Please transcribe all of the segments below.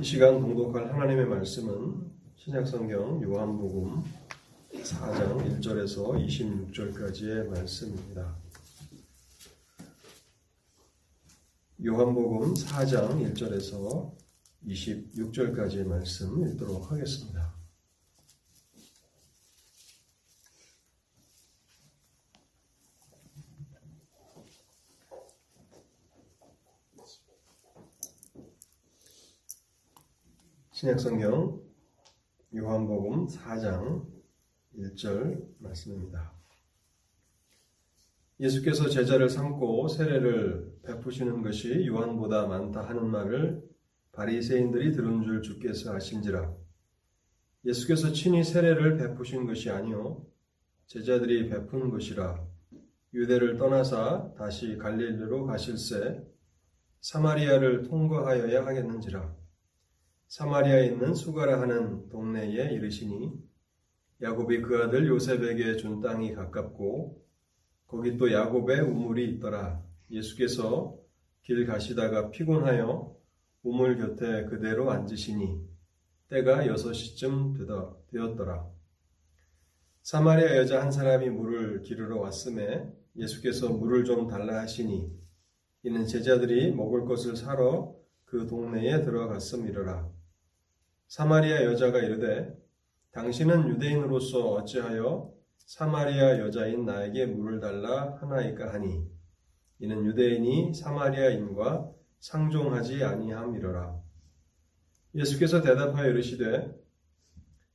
이 시간 공독할 하나님의 말씀은 신약성경 요한복음 4장 1절에서 26절까지의 말씀입니다. 요한복음 4장 1절에서 26절까지의 말씀 읽도록 하겠습니다. 신약성경 요한복음 4장 1절 말씀입니다. 예수께서 제자를 삼고 세례를 베푸시는 것이 요한보다 많다 하는 말을 바리새인들이 들은 줄 주께서 아신지라. 예수께서 친히 세례를 베푸신 것이 아니요 제자들이 베푼 것이라. 유대를 떠나사 다시 갈릴리로 가실새 사마리아를 통과하여야 하겠는지라. 사마리아에 있는 수가라 하는 동네에 이르시니 야곱이 그 아들 요셉에게 준 땅이 가깝고 거기 또 야곱의 우물이 있더라. 예수께서 길 가시다가 피곤하여 우물 곁에 그대로 앉으시니 때가 6시쯤 되었더라. 사마리아 여자 한 사람이 물을 기르러 왔음에 예수께서 물을 좀 달라 하시니 이는 제자들이 먹을 것을 사러 그 동네에 들어갔음이러라. 사마리아 여자가 이르되 당신은 유대인으로서 어찌하여 사마리아 여자인 나에게 물을 달라 하나이까 하니 이는 유대인이 사마리아인과 상종하지 아니함이러라. 예수께서 대답하여 이르시되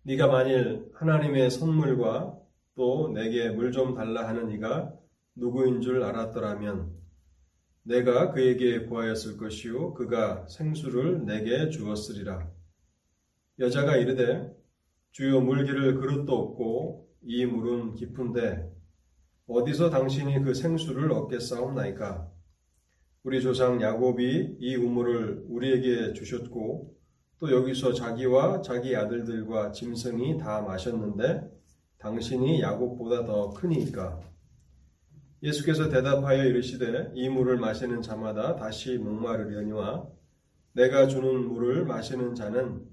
네가 만일 하나님의 선물과 또 내게 물 좀 달라 하는 이가 누구인 줄 알았더라면 내가 그에게 구하였을 것이요 그가 생수를 내게 주었으리라. 여자가 이르되 주여 물기를 그릇도 없고 이 물은 깊은데 어디서 당신이 그 생수를 얻겠사옵나이까. 우리 조상 야곱이 이 우물을 우리에게 주셨고 또 여기서 자기와 자기 아들들과 짐승이 다 마셨는데 당신이 야곱보다 더 크니이까. 예수께서 대답하여 이르시되 이 물을 마시는 자마다 다시 목마르려니와 내가 주는 물을 마시는 자는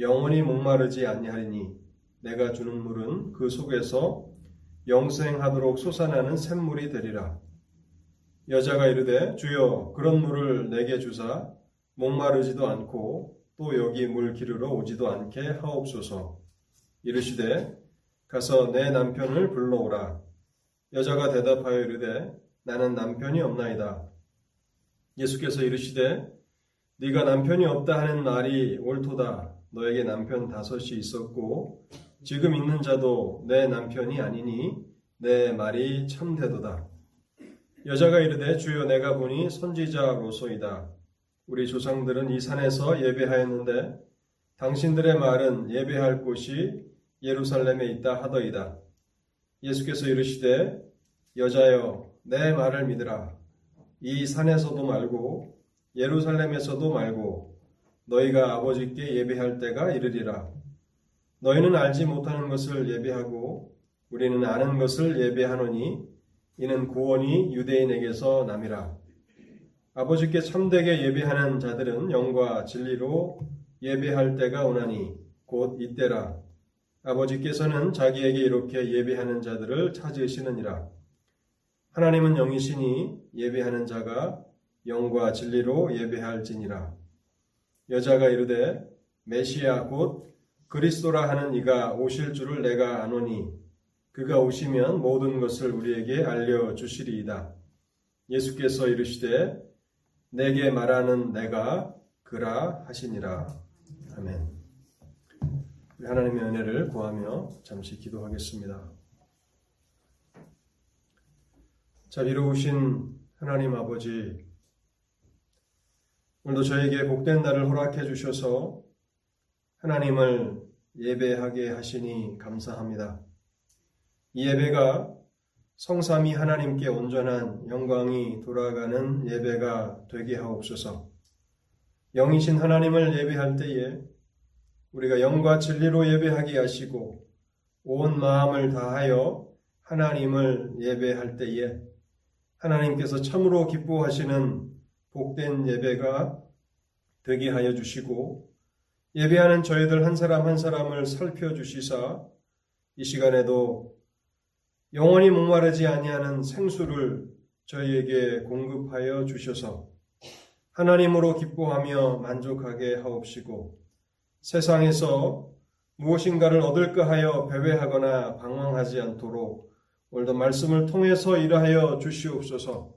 영원히 목마르지 아니하리니 내가 주는 물은 그 속에서 영생하도록 솟아나는 샘물이 되리라. 여자가 이르되 주여 그런 물을 내게 주사 목마르지도 않고 또 여기 물 기르러 오지도 않게 하옵소서. 이르시되 가서 내 남편을 불러오라. 여자가 대답하여 이르되 나는 남편이 없나이다. 예수께서 이르시되 네가 남편이 없다 하는 말이 옳도다. 너에게 남편 5이 있었고 지금 있는 자도 내 남편이 아니니 내 말이 참되도다. 여자가 이르되 주여 내가 보니 선지자로소이다. 우리 조상들은 이 산에서 예배하였는데 당신들의 말은 예배할 곳이 예루살렘에 있다 하더이다. 예수께서 이르시되 여자여 내 말을 믿으라. 이 산에서도 말고 예루살렘에서도 말고 너희가 아버지께 예배할 때가 이르리라. 너희는 알지 못하는 것을 예배하고 우리는 아는 것을 예배하노니 이는 구원이 유대인에게서 남이라. 아버지께 참되게 예배하는 자들은 영과 진리로 예배할 때가 오나니 곧 이때라. 아버지께서는 자기에게 이렇게 예배하는 자들을 찾으시느니라. 하나님은 영이시니 예배하는 자가 영과 진리로 예배할지니라. 여자가 이르되 메시아 곧 그리스도라 하는 이가 오실 줄을 내가 아노니 그가 오시면 모든 것을 우리에게 알려주시리이다. 예수께서 이르시되 내게 말하는 내가 그라 하시니라. 아멘. 하나님의 은혜를 구하며 잠시 기도하겠습니다. 자비로우신 하나님 아버지, 오늘도 저에게 복된 날을 허락해 주셔서 하나님을 예배하게 하시니 감사합니다. 이 예배가 성삼위 하나님께 온전한 영광이 돌아가는 예배가 되게 하옵소서. 영이신 하나님을 예배할 때에 우리가 영과 진리로 예배하게 하시고 온 마음을 다하여 하나님을 예배할 때에 하나님께서 참으로 기뻐하시는 복된 예배가 되게 하여 주시고 예배하는 저희들 한 사람 한 사람을 살펴주시사 이 시간에도 영원히 목마르지 아니하는 생수를 저희에게 공급하여 주셔서 하나님으로 기뻐하며 만족하게 하옵시고 세상에서 무엇인가를 얻을까 하여 배회하거나 방황하지 않도록 오늘도 말씀을 통해서 일하여 주시옵소서.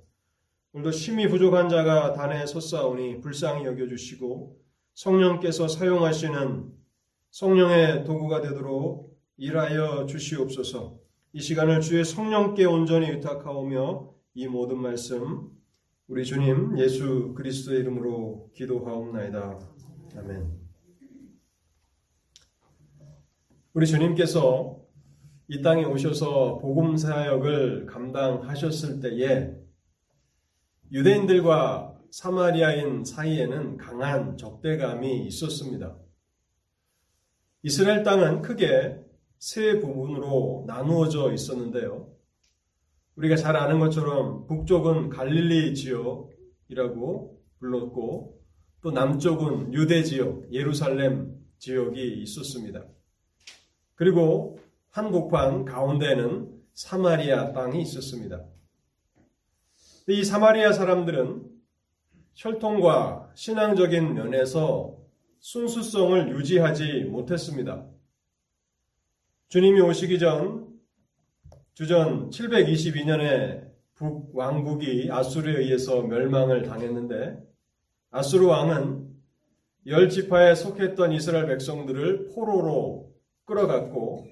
오늘도 심히 부족한 자가 단에 섰사오니 불쌍히 여겨주시고 성령께서 사용하시는 성령의 도구가 되도록 일하여 주시옵소서. 이 시간을 주의 성령께 온전히 의탁하오며 이 모든 말씀 우리 주님 예수 그리스도의 이름으로 기도하옵나이다. 아멘. 우리 주님께서 이 땅에 오셔서 복음 사역을 감당하셨을 때에 유대인들과 사마리아인 사이에는 강한 적대감이 있었습니다. 이스라엘 땅은 크게 세 부분으로 나누어져 있었는데요. 우리가 잘 아는 것처럼 북쪽은 갈릴리 지역이라고 불렀고 또 남쪽은 유대 지역, 예루살렘 지역이 있었습니다. 그리고 한복판 가운데는 사마리아 땅이 있었습니다. 이 사마리아 사람들은 혈통과 신앙적인 면에서 순수성을 유지하지 못했습니다. 주님이 오시기 전 주전 722년에 북왕국이 아수르에 의해서 멸망을 당했는데 아수르 왕은 10지파에 속했던 이스라엘 백성들을 포로로 끌어갔고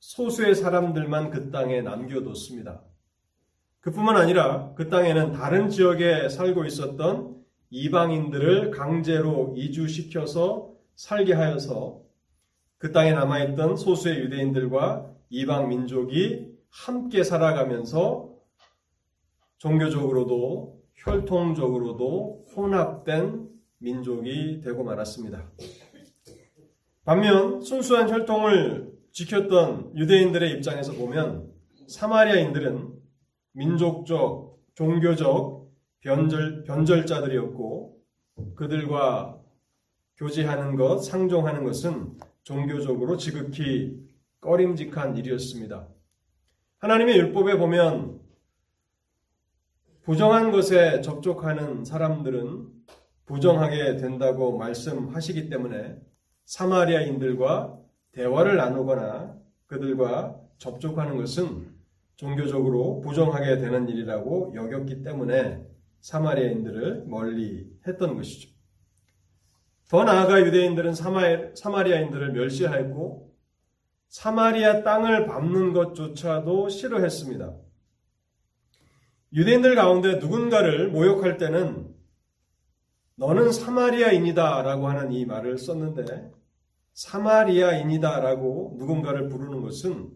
소수의 사람들만 그 땅에 남겨뒀습니다. 그뿐만 아니라 그 땅에는 다른 지역에 살고 있었던 이방인들을 강제로 이주시켜서 살게 하여서 그 땅에 남아있던 소수의 유대인들과 이방 민족이 함께 살아가면서 종교적으로도 혈통적으로도 혼합된 민족이 되고 말았습니다. 반면 순수한 혈통을 지켰던 유대인들의 입장에서 보면 사마리아인들은 민족적, 종교적 변절자들이었고 그들과 교제하는 것, 상종하는 것은 종교적으로 지극히 꺼림직한 일이었습니다. 하나님의 율법에 보면 부정한 것에 접촉하는 사람들은 부정하게 된다고 말씀하시기 때문에 사마리아인들과 대화를 나누거나 그들과 접촉하는 것은 종교적으로 부정하게 되는 일이라고 여겼기 때문에 사마리아인들을 멀리 했던 것이죠. 더 나아가 유대인들은 사마리아인들을 멸시하였고 사마리아 땅을 밟는 것조차도 싫어했습니다. 유대인들 가운데 누군가를 모욕할 때는 너는 사마리아인이다 라고 하는 이 말을 썼는데 사마리아인이다 라고 누군가를 부르는 것은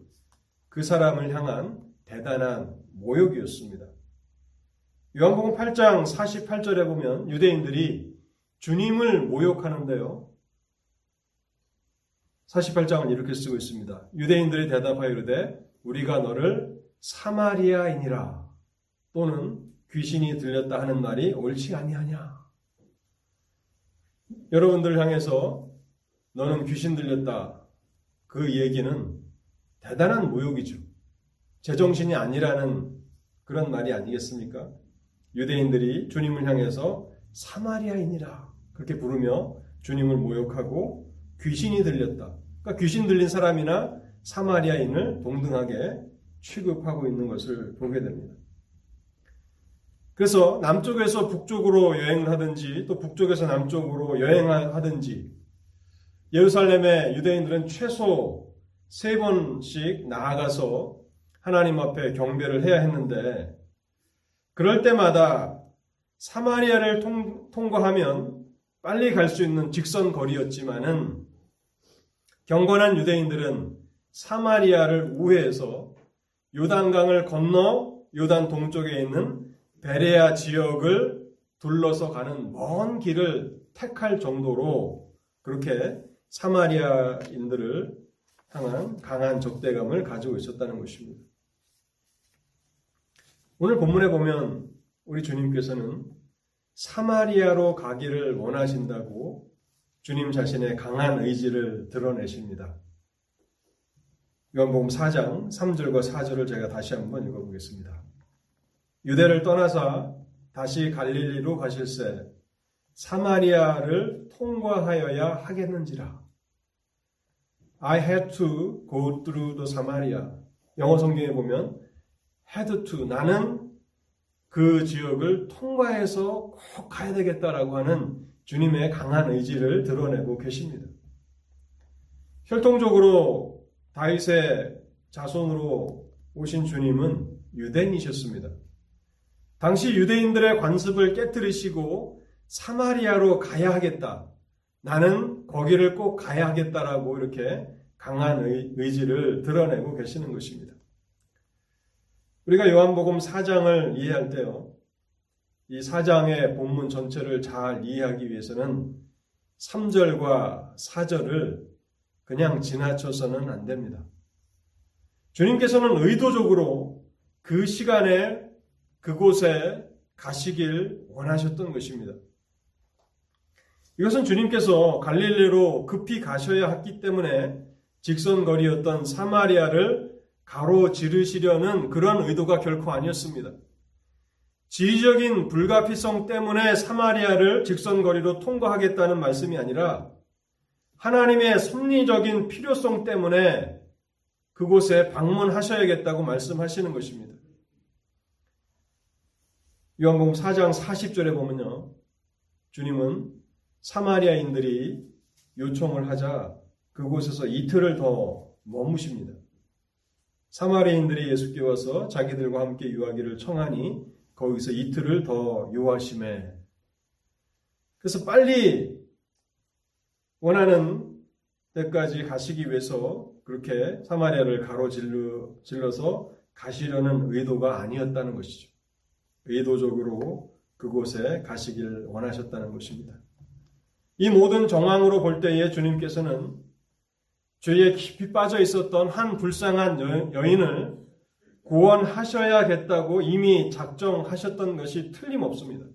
그 사람을 향한 대단한 모욕이었습니다. 요한복음 8장 48절에 보면 유대인들이 주님을 모욕하는데요. 48장은 이렇게 쓰고 있습니다. 유대인들이 대답하여 이르되 우리가 너를 사마리아인이라 또는 귀신이 들렸다 하는 말이 옳지 아니하냐. 여러분들 향해서 너는 귀신 들렸다 그 얘기는 대단한 모욕이죠. 제정신이 아니라는 그런 말이 아니겠습니까? 유대인들이 주님을 향해서 사마리아인이라 그렇게 부르며 주님을 모욕하고 귀신이 들렸다. 그러니까 귀신 들린 사람이나 사마리아인을 동등하게 취급하고 있는 것을 보게 됩니다. 그래서 남쪽에서 북쪽으로 여행을 하든지 또 북쪽에서 남쪽으로 여행하든지 예루살렘의 유대인들은 최소 3번씩 나아가서 하나님 앞에 경배를 해야 했는데 그럴 때마다 사마리아를 통과하면 빨리 갈 수 있는 직선 거리였지만은 경건한 유대인들은 사마리아를 우회해서 요단강을 건너 요단 동쪽에 있는 베레아 지역을 둘러서 가는 먼 길을 택할 정도로 그렇게 사마리아인들을 향한 강한 적대감을 가지고 있었다는 것입니다. 오늘 본문에 보면 우리 주님께서는 사마리아로 가기를 원하신다고 주님 자신의 강한 의지를 드러내십니다. 요한복음 4장 3절과 4절을 제가 다시 한번 읽어보겠습니다. 유대를 떠나사 다시 갈릴리로 가실새 사마리아를 통과하여야 하겠는지라. I had to go through the Samaria. 영어 성경에 보면 had to, 나는 그 지역을 통과해서 꼭 가야 되겠다라고 하는 주님의 강한 의지를 드러내고 계십니다. 혈통적으로 다윗의 자손으로 오신 주님은 유대인이셨습니다. 당시 유대인들의 관습을 깨뜨리시고 사마리아로 가야 하겠다, 나는 거기를 꼭 가야 하겠다라고 이렇게 강한 의지를 드러내고 계시는 것입니다. 우리가 요한복음 4장을 이해할 때요, 이 4장의 본문 전체를 잘 이해하기 위해서는 3절과 4절을 그냥 지나쳐서는 안 됩니다. 주님께서는 의도적으로 그 시간에 그곳에 가시길 원하셨던 것입니다. 이것은 주님께서 갈릴리로 급히 가셔야 했기 때문에 직선거리였던 사마리아를 가로지르시려는 그런 의도가 결코 아니었습니다. 지리적인 불가피성 때문에 사마리아를 직선거리로 통과하겠다는 말씀이 아니라 하나님의 섭리적인 필요성 때문에 그곳에 방문하셔야겠다고 말씀하시는 것입니다. 요한복음 4장 40절에 보면요, 주님은 사마리아인들이 요청을 하자 그곳에서 이틀을 더 머무십니다. 사마리아인들이 예수께 와서 자기들과 함께 유하기를 청하니 거기서 이틀을 더 요하심에, 그래서 빨리 원하는 때까지 가시기 위해서 그렇게 사마리아를 가로질러서 가시려는 의도가 아니었다는 것이죠. 의도적으로 그곳에 가시길 원하셨다는 것입니다. 이 모든 정황으로 볼 때에 주님께서는 죄에 깊이 빠져 있었던 한 불쌍한 여인을 구원하셔야겠다고 이미 작정하셨던 것이 틀림없습니다.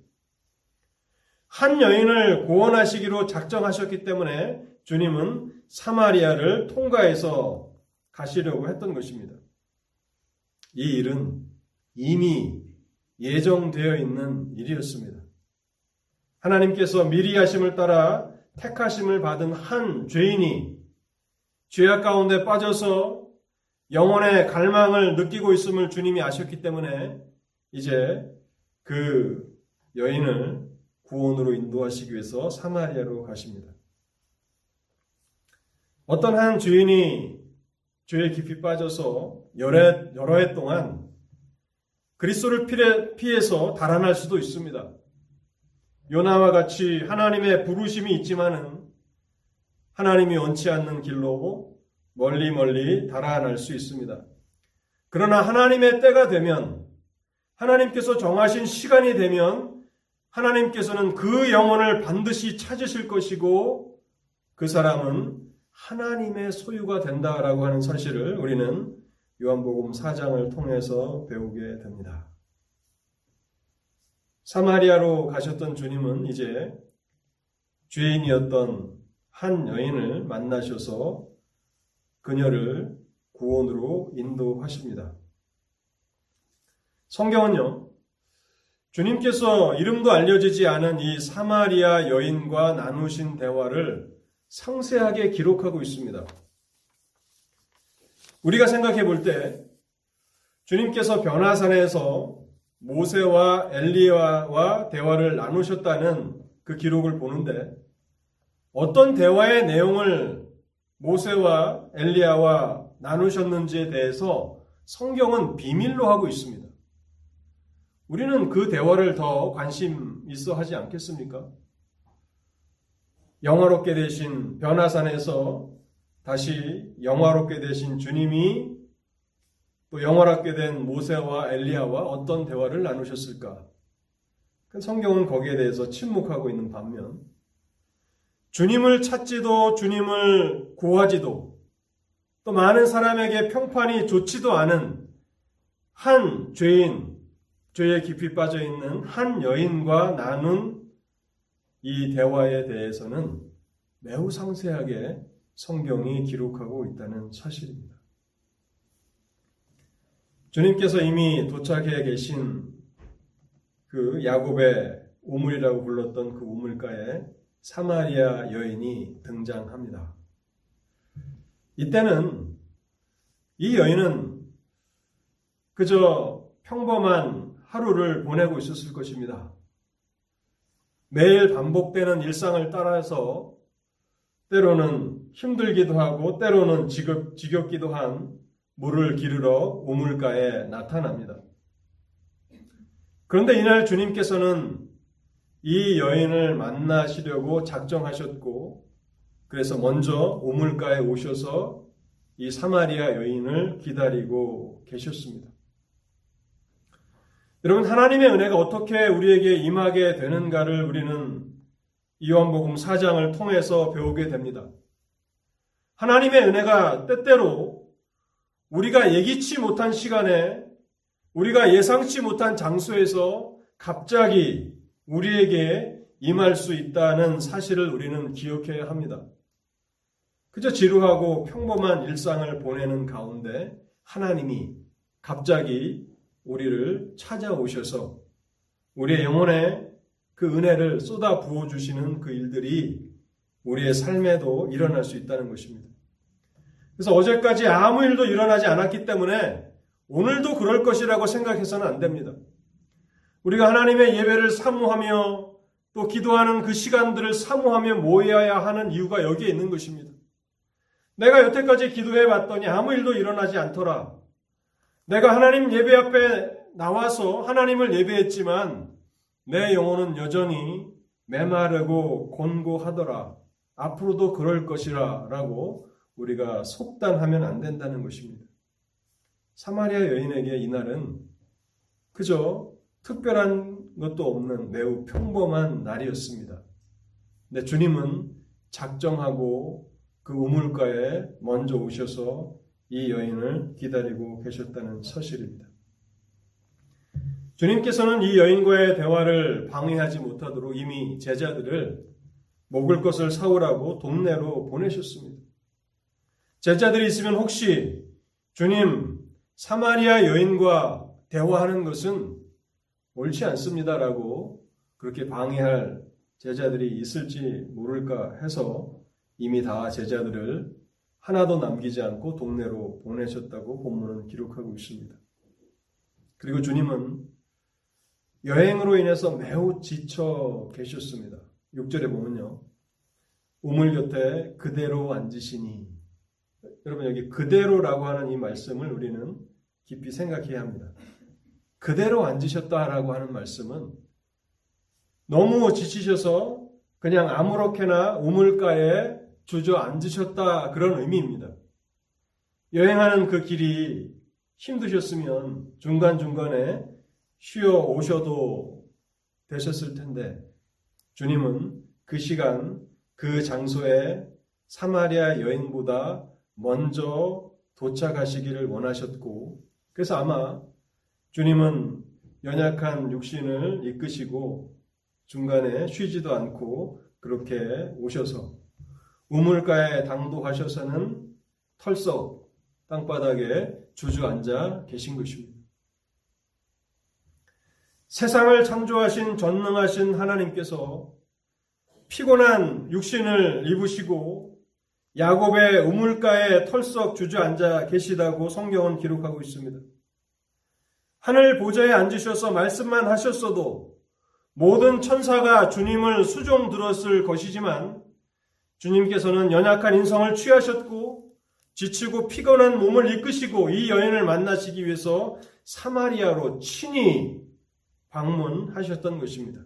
한 여인을 구원하시기로 작정하셨기 때문에 주님은 사마리아를 통과해서 가시려고 했던 것입니다. 이 일은 이미 예정되어 있는 일이었습니다. 하나님께서 미리 하심을 따라 택하심을 받은 한 죄인이 죄악 가운데 빠져서 영혼의 갈망을 느끼고 있음을 주님이 아셨기 때문에 이제 그 여인을 구원으로 인도하시기 위해서 사마리아로 가십니다. 어떤 한 죄인이 죄에 깊이 빠져서 여러 해 동안 그리스도를 피해서 달아날 수도 있습니다. 요나와 같이 하나님의 부르심이 있지만은 하나님이 원치 않는 길로 멀리 달아날 수 있습니다. 그러나 하나님의 때가 되면, 하나님께서 정하신 시간이 되면 하나님께서는 그 영혼을 반드시 찾으실 것이고 그 사람은 하나님의 소유가 된다라고 하는 사실을 우리는 요한복음 4장을 통해서 배우게 됩니다. 사마리아로 가셨던 주님은 이제 죄인이었던 한 여인을 만나셔서 그녀를 구원으로 인도하십니다. 성경은요, 주님께서 이름도 알려지지 않은 이 사마리아 여인과 나누신 대화를 상세하게 기록하고 있습니다. 우리가 생각해 볼 때 주님께서 변화산에서 모세와 엘리야와 대화를 나누셨다는 그 기록을 보는데, 어떤 대화의 내용을 모세와 엘리야와 나누셨는지에 대해서 성경은 비밀로 하고 있습니다. 우리는 그 대화를 더 관심 있어 하지 않겠습니까? 영화롭게 되신 변화산에서 다시 영화롭게 되신 주님이 또 영화롭게 된 모세와 엘리야와 어떤 대화를 나누셨을까? 성경은 거기에 대해서 침묵하고 있는 반면, 주님을 찾지도 주님을 구하지도 또 많은 사람에게 평판이 좋지도 않은 한 죄인, 죄에 깊이 빠져있는 한 여인과 나눈 이 대화에 대해서는 매우 상세하게 성경이 기록하고 있다는 사실입니다. 주님께서 이미 도착해 계신 그 야곱의 우물이라고 불렀던 그 우물가에 사마리아 여인이 등장합니다. 이때는 이 여인은 그저 평범한 하루를 보내고 있었을 것입니다. 매일 반복되는 일상을 따라서 때로는 힘들기도 하고 때로는 지겹기도 한 물을 기르러 우물가에 나타납니다. 그런데 이날 주님께서는 이 여인을 만나시려고 작정하셨고 그래서 먼저 우물가에 오셔서 이 사마리아 여인을 기다리고 계셨습니다. 여러분, 하나님의 은혜가 어떻게 우리에게 임하게 되는가를 우리는 요한복음 4장을 통해서 배우게 됩니다. 하나님의 은혜가 때때로 우리가 예기치 못한 시간에 우리가 예상치 못한 장소에서 갑자기 우리에게 임할 수 있다는 사실을 우리는 기억해야 합니다. 그저 지루하고 평범한 일상을 보내는 가운데 하나님이 갑자기 우리를 찾아오셔서 우리의 영혼에 그 은혜를 쏟아 부어주시는 그 일들이 우리의 삶에도 일어날 수 있다는 것입니다. 그래서 어제까지 아무 일도 일어나지 않았기 때문에 오늘도 그럴 것이라고 생각해서는 안 됩니다. 우리가 하나님의 예배를 사모하며 또 기도하는 그 시간들을 사모하며 모여야 하는 이유가 여기에 있는 것입니다. 내가 여태까지 기도해봤더니 아무 일도 일어나지 않더라. 내가 하나님 예배 앞에 나와서 하나님을 예배했지만 내 영혼은 여전히 메마르고 곤고하더라. 앞으로도 그럴 것이라 라고 우리가 속단하면 안 된다는 것입니다. 사마리아 여인에게 이날은 그저 특별한 것도 없는 매우 평범한 날이었습니다. 근데 주님은 작정하고 그 우물가에 먼저 오셔서 이 여인을 기다리고 계셨다는 사실입니다. 주님께서는 이 여인과의 대화를 방해하지 못하도록 이미 제자들을 먹을 것을 사오라고 동네로 보내셨습니다. 제자들이 있으면 혹시 주님 사마리아 여인과 대화하는 것은 옳지 않습니다라고 그렇게 방해할 제자들이 있을지 모를까 해서 이미 다 제자들을 하나도 남기지 않고 동네로 보내셨다고 본문은 기록하고 있습니다. 그리고 주님은 여행으로 인해서 매우 지쳐 계셨습니다. 6절에 보면요. 우물 곁에 그대로 앉으시니, 여러분 여기 그대로라고 하는 이 말씀을 우리는 깊이 생각해야 합니다. 그대로 앉으셨다라고 하는 말씀은 너무 지치셔서 그냥 아무렇게나 우물가에 주저앉으셨다 그런 의미입니다. 여행하는 그 길이 힘드셨으면 중간중간에 쉬어 오셔도 되셨을 텐데 주님은 그 시간 그 장소에 사마리아 여인보다 먼저 도착하시기를 원하셨고 그래서 아마 주님은 연약한 육신을 이끄시고 중간에 쉬지도 않고 그렇게 오셔서 우물가에 당도하셔서는 털썩 땅바닥에 주저앉아 계신 것입니다. 세상을 창조하신 전능하신 하나님께서 피곤한 육신을 입으시고 야곱의 우물가에 털썩 주저앉아 계시다고 성경은 기록하고 있습니다. 하늘 보좌에 앉으셔서 말씀만 하셨어도 모든 천사가 주님을 수종 들었을 것이지만 주님께서는 연약한 인성을 취하셨고 지치고 피곤한 몸을 이끄시고 이 여인을 만나시기 위해서 사마리아로 친히 방문하셨던 것입니다.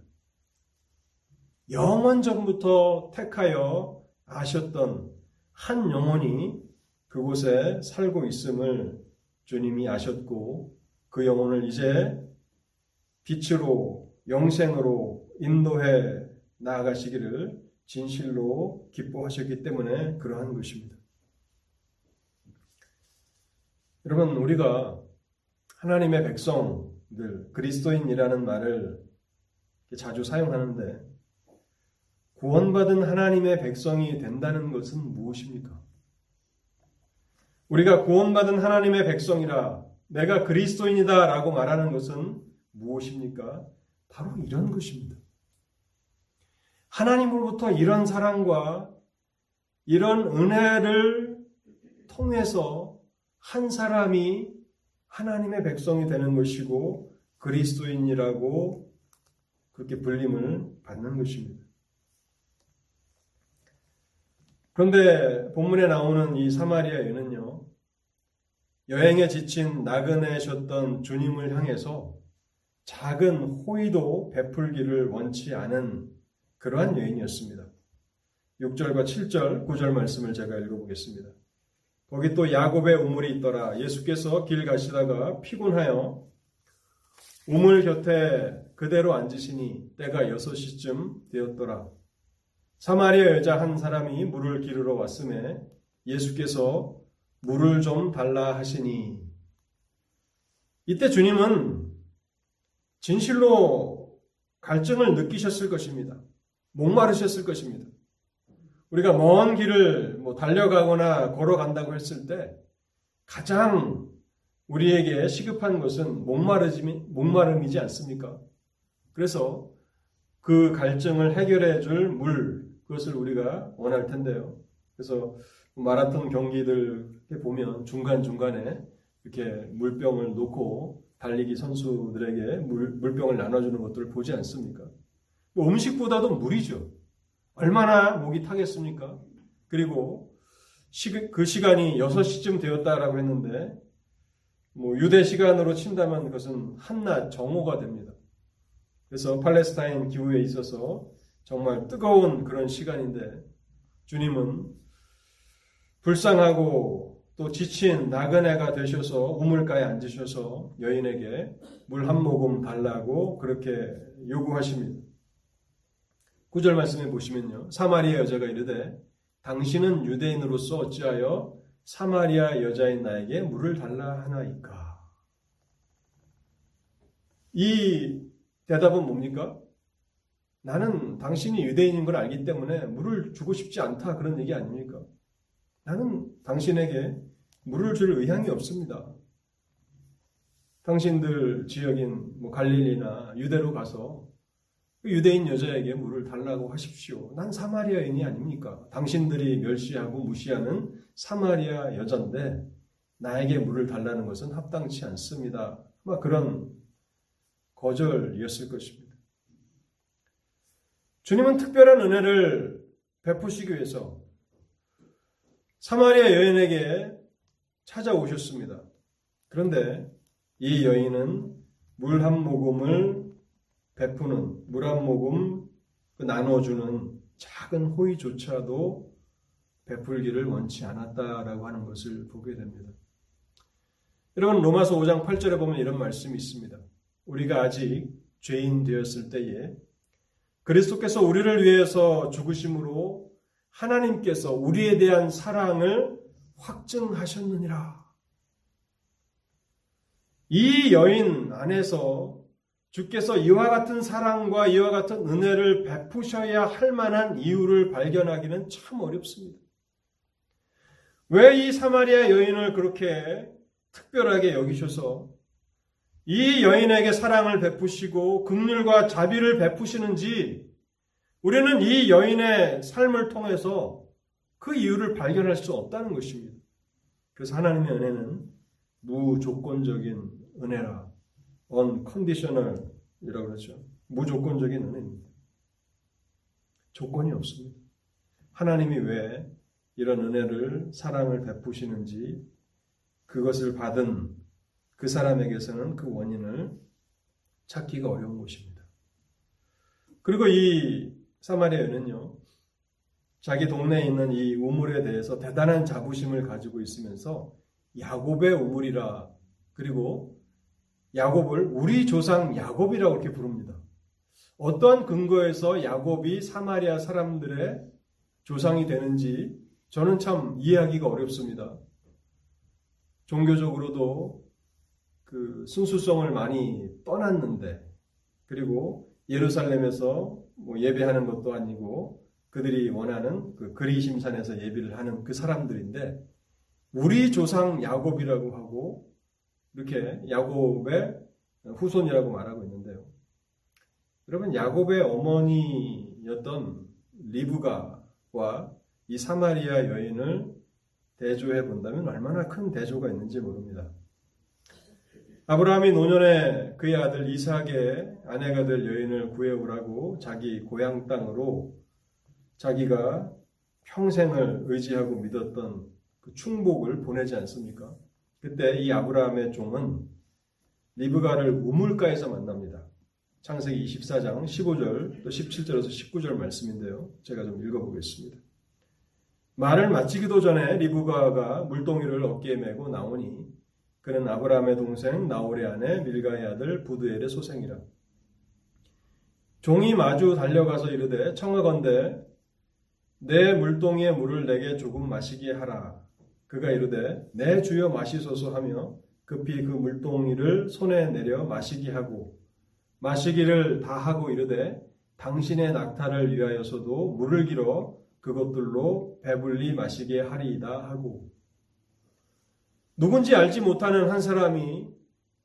영원 전부터 택하여 아셨던 한 영혼이 그곳에 살고 있음을 주님이 아셨고 그 영혼을 이제 빛으로 영생으로 인도해 나아가시기를 진실로 기뻐하셨기 때문에 그러한 것입니다. 여러분, 우리가 하나님의 백성들, 그리스도인이라는 말을 자주 사용하는데 구원받은 하나님의 백성이 된다는 것은 무엇입니까? 우리가 구원받은 하나님의 백성이라 내가 그리스도인이다 라고 말하는 것은 무엇입니까? 바로 이런 것입니다. 하나님으로부터 이런 사랑과 이런 은혜를 통해서 한 사람이 하나님의 백성이 되는 것이고 그리스도인이라고 그렇게 불림을 받는 것입니다. 그런데 본문에 나오는 이 사마리아인은요, 여행에 지친 나그네셨던 주님을 향해서 작은 호의도 베풀기를 원치 않은 그러한 여인이었습니다. 6절과 7절, 9절 말씀을 제가 읽어보겠습니다. 거기 또 야곱의 우물이 있더라. 예수께서 길 가시다가 피곤하여 우물 곁에 그대로 앉으시니 때가 6시쯤 되었더라. 사마리아 여자 한 사람이 물을 기르러 왔음에 예수께서 물을 좀 달라 하시니, 이때 주님은 진실로 갈증을 느끼셨을 것입니다. 목마르셨을 것입니다. 우리가 먼 길을 달려가거나 걸어간다고 했을 때 가장 우리에게 시급한 것은 목마름이지 않습니까? 그래서 그 갈증을 해결해 줄 물, 그것을 우리가 원할 텐데요. 그래서 마라톤 경기들 보면 중간중간에 이렇게 물병을 놓고 달리기 선수들에게 물병을 나눠주는 것들을 보지 않습니까? 음식보다도 물이죠. 얼마나 목이 타겠습니까? 그리고 그 시간이 6시쯤 되었다라고 했는데 유대 시간으로 친다면 그것은 한낮 정오가 됩니다. 그래서 팔레스타인 기후에 있어서 정말 뜨거운 그런 시간인데 주님은 불쌍하고 또 지친 나그네가 되셔서 우물가에 앉으셔서 여인에게 물 한 모금 달라고 그렇게 요구하십니다. 9절 말씀해 보시면요, 사마리아 여자가 이르되 당신은 유대인으로서 어찌하여 사마리아 여자인 나에게 물을 달라 하나이까. 이 대답은 뭡니까? 나는 당신이 유대인인 걸 알기 때문에 물을 주고 싶지 않다, 그런 얘기 아닙니까? 나는 당신에게 물을 줄 의향이 없습니다. 당신들 지역인 갈릴리나 유대로 가서 유대인 여자에게 물을 달라고 하십시오. 난 사마리아인이 아닙니까? 당신들이 멸시하고 무시하는 사마리아 여잔데 나에게 물을 달라는 것은 합당치 않습니다. 아마 그런 거절이었을 것입니다. 주님은 특별한 은혜를 베푸시기 위해서 사마리아 여인에게 찾아오셨습니다. 그런데 이 여인은 물 한 모금을 베푸는, 물 한 모금 나눠주는 작은 호의조차도 베풀기를 원치 않았다라고 하는 것을 보게 됩니다. 여러분, 로마서 5장 8절에 보면 이런 말씀이 있습니다. 우리가 아직 죄인 되었을 때에 그리스도께서 우리를 위해서 죽으심으로 하나님께서 우리에 대한 사랑을 확증하셨느니라. 이 여인 안에서 주께서 이와 같은 사랑과 이와 같은 은혜를 베푸셔야 할 만한 이유를 발견하기는 참 어렵습니다. 왜 이 사마리아 여인을 그렇게 특별하게 여기셔서 이 여인에게 사랑을 베푸시고 긍휼과 자비를 베푸시는지 우리는 이 여인의 삶을 통해서 그 이유를 발견할 수 없다는 것입니다. 그래서 하나님의 은혜는 무조건적인 은혜라, unconditional이라고 그러죠. 무조건적인 은혜입니다. 조건이 없습니다. 하나님이 왜 이런 은혜를, 사랑을 베푸시는지 그것을 받은 그 사람에게서는 그 원인을 찾기가 어려운 것입니다. 그리고 이 사마리아인은요, 자기 동네에 있는 이 우물에 대해서 대단한 자부심을 가지고 있으면서 야곱의 우물이라, 그리고 야곱을 우리 조상 야곱이라고 이렇게 부릅니다. 어떠한 근거에서 야곱이 사마리아 사람들의 조상이 되는지 저는 참 이해하기가 어렵습니다. 종교적으로도 그 순수성을 많이 떠났는데, 그리고 예루살렘에서 예배하는 것도 아니고 그들이 원하는 그 그리심산에서 예비를 하는 그 사람들인데, 우리 조상 야곱이라고 하고 이렇게 야곱의 후손이라고 말하고 있는데요. 여러분, 야곱의 어머니였던 리브가와 이 사마리아 여인을 대조해 본다면 얼마나 큰 대조가 있는지 모릅니다. 아브라함이 노년에 그의 아들 이삭의 아내가 될 여인을 구해오라고 자기 고향 땅으로 자기가 평생을 의지하고 믿었던 그 충복을 보내지 않습니까? 그때 이 아브라함의 종은 리브가를 우물가에서 만납니다. 창세기 24장 15절 또 17절에서 19절 말씀인데요. 제가 좀 읽어보겠습니다. 말을 마치기도 전에 리브가가 물동이를 어깨에 메고 나오니 그는 아브라함의 동생 나홀의 아내 밀가의 아들 부두엘의 소생이라. 종이 마주 달려가서 이르되 청하건대 내 물동이의 물을 내게 조금 마시게 하라. 그가 이르되 내 주여 마시소서 하며 급히 그 물동이를 손에 내려 마시게 하고 마시기를 다 하고 이르되 당신의 낙타를 위하여서도 물을 길어 그것들로 배불리 마시게 하리이다 하고. 누군지 알지 못하는 한 사람이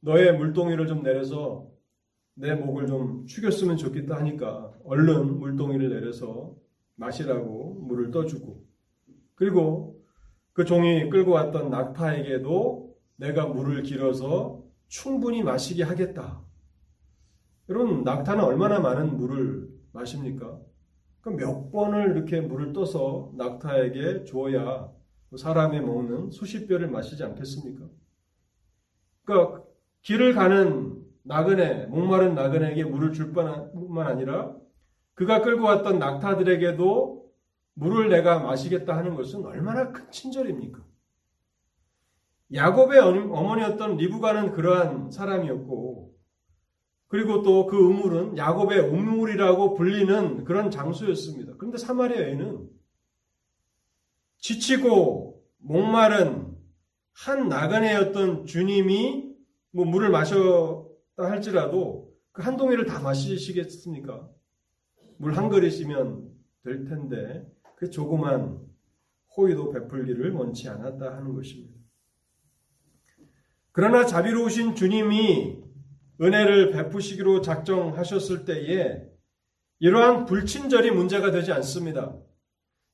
너의 물동이를 좀 내려서 내 목을 좀 축였으면 좋겠다 하니까 얼른 물동이를 내려서 마시라고 물을 떠주고, 그리고 그 종이 끌고 왔던 낙타에게도 내가 물을 길어서 충분히 마시게 하겠다. 여러분, 낙타는 얼마나 많은 물을 마십니까? 그럼 몇 번을 이렇게 물을 떠서 낙타에게 줘야 사람이 먹는 수십 뼈를 마시지 않겠습니까? 그러니까 길을 가는 나그네, 목마른 나그네에게 물을 줄 뿐만 아니라 그가 끌고 왔던 낙타들에게도 물을 내가 마시겠다 하는 것은 얼마나 큰 친절입니까? 야곱의 어머니였던 리브가는 그러한 사람이었고, 그리고 또 그 우물은 야곱의 우물이라고 불리는 그런 장소였습니다. 그런데 사마리아 여인은 지치고 목마른 한 나그네였던 주님이 뭐 물을 마셨다 할지라도 그 한 동이를 다 마시시겠습니까? 물 한 그릇이면 될 텐데 그 조그만 호의도 베풀기를 원치 않았다 하는 것입니다. 그러나 자비로우신 주님이 은혜를 베푸시기로 작정하셨을 때에 이러한 불친절이 문제가 되지 않습니다.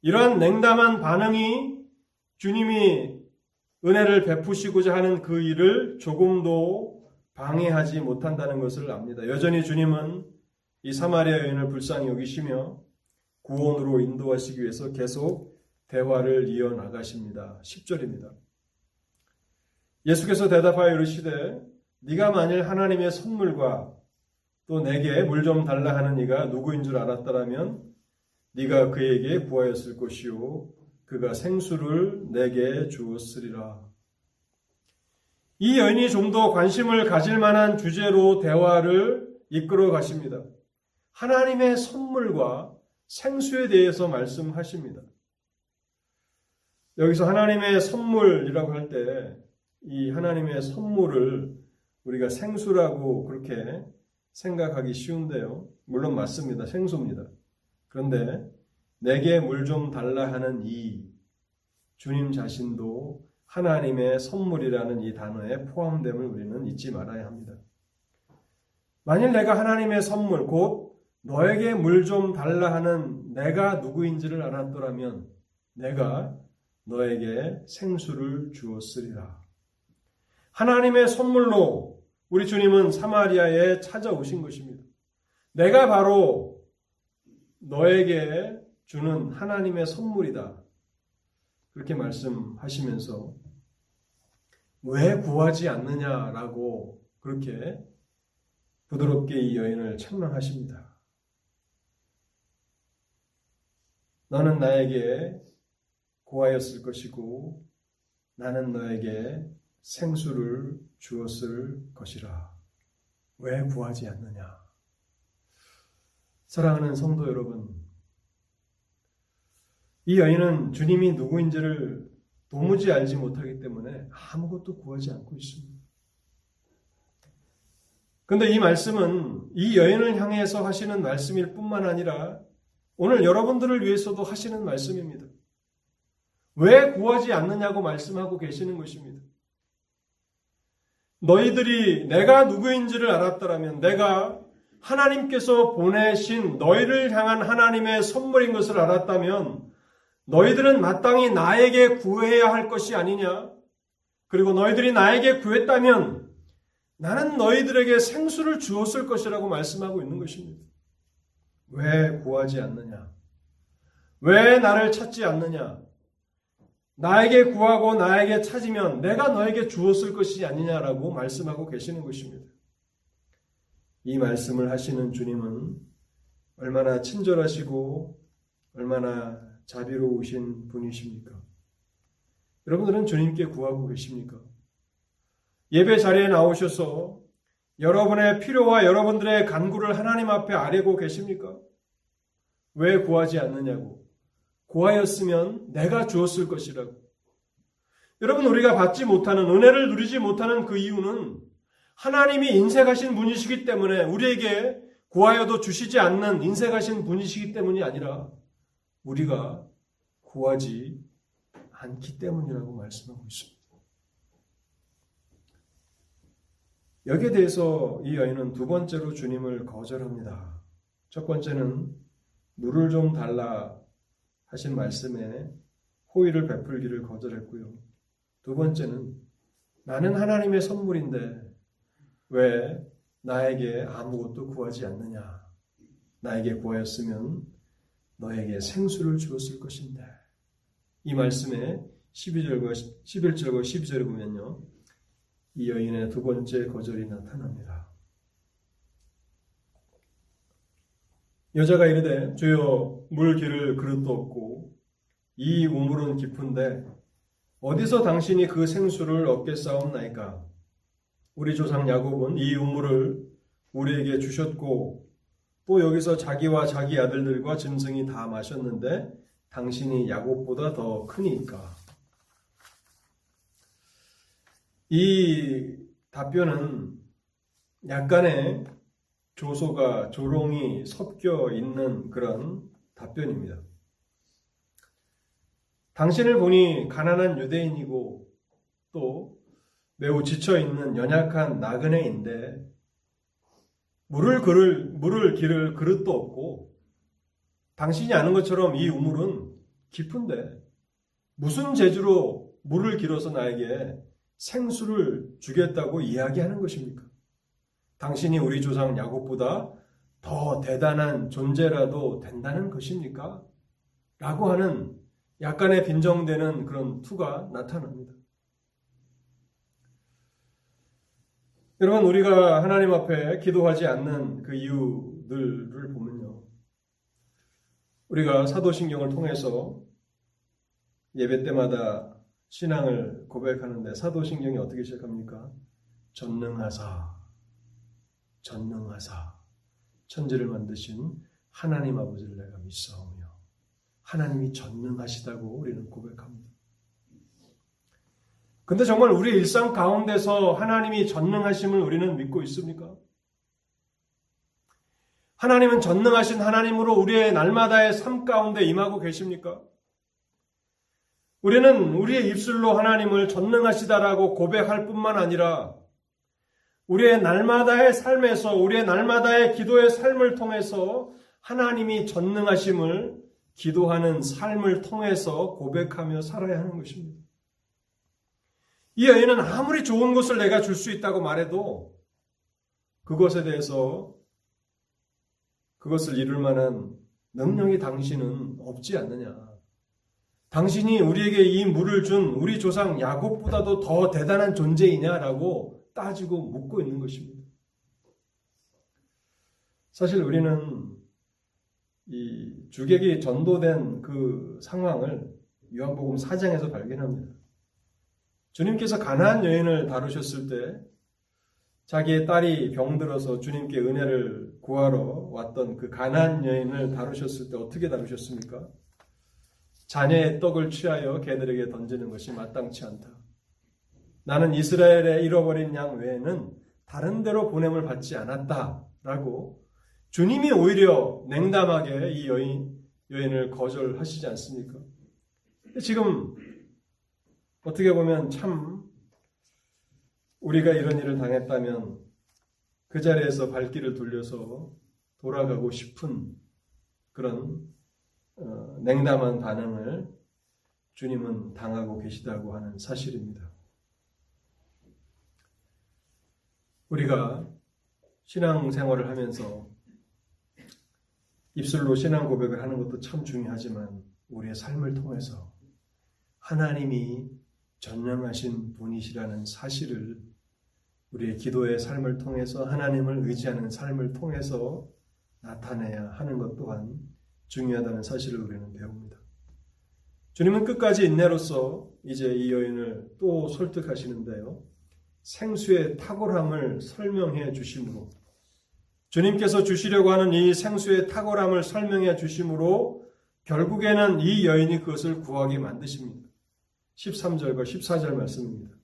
이러한 냉담한 반응이 주님이 은혜를 베푸시고자 하는 그 일을 조금도 방해하지 못한다는 것을 압니다. 여전히 주님은 이 사마리아 여인을 불쌍히 여기시며 구원으로 인도하시기 위해서 계속 대화를 이어나가십니다. 10절입니다. 예수께서 대답하여 이르시되 네가 만일 하나님의 선물과 또 내게 물 좀 달라 하는 이가 누구인 줄 알았더라면 네가 그에게 구하였을 것이요 그가 생수를 내게 주었으리라. 이 여인이 좀 더 관심을 가질 만한 주제로 대화를 이끌어 가십니다. 하나님의 선물과 생수에 대해서 말씀하십니다. 여기서 하나님의 선물이라고 할 때 이 하나님의 선물을 우리가 생수라고 그렇게 생각하기 쉬운데요. 물론 맞습니다. 생수입니다. 그런데 내게 물 좀 달라 하는 이 주님 자신도 하나님의 선물이라는 이 단어에 포함됨을 우리는 잊지 말아야 합니다. 만일 내가 하나님의 선물, 곧 너에게 물 좀 달라 하는 내가 누구인지를 알았더라면 내가 너에게 생수를 주었으리라. 하나님의 선물로 우리 주님은 사마리아에 찾아오신 것입니다. 내가 바로 너에게 주는 하나님의 선물이다. 그렇게 말씀하시면서 왜 구하지 않느냐라고 그렇게 부드럽게 이 여인을 책망하십니다. 너는 나에게 구하였을 것이고 나는 너에게 생수를 주었을 것이라. 왜 구하지 않느냐? 사랑하는 성도 여러분, 이 여인은 주님이 누구인지를 도무지 알지 못하기 때문에 아무것도 구하지 않고 있습니다. 그런데 이 말씀은 이 여인을 향해서 하시는 말씀일 뿐만 아니라 오늘 여러분들을 위해서도 하시는 말씀입니다. 왜 구하지 않느냐고 말씀하고 계시는 것입니다. 너희들이 내가 누구인지를 알았더라면 내가 하나님께서 보내신 너희를 향한 하나님의 선물인 것을 알았다면 너희들은 마땅히 나에게 구해야 할 것이 아니냐? 그리고 너희들이 나에게 구했다면 나는 너희들에게 생수를 주었을 것이라고 말씀하고 있는 것입니다. 왜 구하지 않느냐? 왜 나를 찾지 않느냐? 나에게 구하고 나에게 찾으면 내가 너에게 주었을 것이 아니냐라고 말씀하고 계시는 것입니다. 이 말씀을 하시는 주님은 얼마나 친절하시고 얼마나 자비로우신 분이십니까? 여러분들은 주님께 구하고 계십니까? 예배 자리에 나오셔서 여러분의 필요와 여러분들의 간구를 하나님 앞에 아뢰고 계십니까? 왜 구하지 않느냐고, 구하였으면 내가 주었을 것이라고. 여러분, 우리가 받지 못하는, 은혜를 누리지 못하는 그 이유는 하나님이 인색하신 분이시기 때문에, 우리에게 구하여도 주시지 않는 인색하신 분이시기 때문이 아니라 우리가 구하지 않기 때문이라고 말씀하고 있습니다. 여기에 대해서 이 여인은 두 번째로 주님을 거절합니다. 첫 번째는 물을 좀 달라 하신 말씀에 호의를 베풀기를 거절했고요. 두 번째는 나는 하나님의 선물인데 왜 나에게 아무것도 구하지 않느냐? 나에게 구하였으면 너에게 생수를 주었을 것인데. 이 말씀에 11절과 12절을 보면요, 이 여인의 두 번째 거절이 나타납니다. 여자가 이르되 주여 물 기를 그릇도 없고 이 우물은 깊은데 어디서 당신이 그 생수를 얻겠사옵나이까? 우리 조상 야곱은 이 우물을 우리에게 주셨고 또 여기서 자기와 자기 아들들과 짐승이 다 마셨는데 당신이 야곱보다 더 크니까. 이 답변은 약간의 조소가, 조롱이 섞여 있는 그런 답변입니다. 당신을 보니 가난한 유대인이고 또 매우 지쳐있는 연약한 나그네인데 물을 기를 그릇도 없고 당신이 아는 것처럼 이 우물은 깊은데 무슨 재주로 물을 길어서 나에게 생수를 주겠다고 이야기하는 것입니까? 당신이 우리 조상 야곱보다 더 대단한 존재라도 된다는 것입니까? 라고 하는 약간의 빈정되는 그런 투가 나타납니다. 여러분, 우리가 하나님 앞에 기도하지 않는 그 이유들을 보면요, 우리가 사도신경을 통해서 예배 때마다 신앙을 고백하는데 사도신경이 어떻게 시작합니까? 전능하사, 전능하사, 천지를 만드신 하나님 아버지를 내가 믿사오며. 하나님이 전능하시다고 우리는 고백합니다. 근데 정말 우리 일상 가운데서 하나님이 전능하심을 우리는 믿고 있습니까? 하나님은 전능하신 하나님으로 우리의 날마다의 삶 가운데 임하고 계십니까? 우리는 우리의 입술로 하나님을 전능하시다라고 고백할 뿐만 아니라 우리의 날마다의 삶에서, 우리의 날마다의 기도의 삶을 통해서 하나님이 전능하심을 기도하는 삶을 통해서 고백하며 살아야 하는 것입니다. 이 여인은 아무리 좋은 것을 내가 줄 수 있다고 말해도 그것에 대해서 그것을 이룰 만한 능력이 당신은 없지 않느냐. 당신이 우리에게 이 물을 준 우리 조상 야곱보다도 더 대단한 존재이냐라고 따지고 묻고 있는 것입니다. 사실 우리는 이 주객이 전도된 그 상황을 요한복음 4장에서 발견합니다. 주님께서 가나안 여인을 다루셨을 때 자기의 딸이 병들어서 주님께 은혜를 구하러 왔던 그 가나안 여인을 다루셨을 때 어떻게 다루셨습니까? 자녀의 떡을 취하여 개들에게 던지는 것이 마땅치 않다. 나는 이스라엘의 잃어버린 양 외에는 다른 데로 보냄을 받지 않았다. 라고 주님이 오히려 냉담하게 이 여인, 여인을 거절하시지 않습니까? 지금 어떻게 보면 참 우리가 이런 일을 당했다면 그 자리에서 발길을 돌려서 돌아가고 싶은 그런 냉담한 반응을 주님은 당하고 계시다고 하는 사실입니다. 우리가 신앙생활을 하면서 입술로 신앙 고백을 하는 것도 참 중요하지만 우리의 삶을 통해서 하나님이 전능하신 분이시라는 사실을 우리의 기도의 삶을 통해서 하나님을 의지하는 삶을 통해서 나타내야 하는 것 또한 중요하다는 사실을 우리는 배웁니다. 주님은 끝까지 인내로써 이제 이 여인을 또 설득하시는데요. 생수의 탁월함을 설명해 주심으로 주님께서 주시려고 하는 이 생수의 탁월함을 설명해 주심으로 결국에는 이 여인이 그것을 구하게 만드십니다. 13절과 14절 말씀입니다.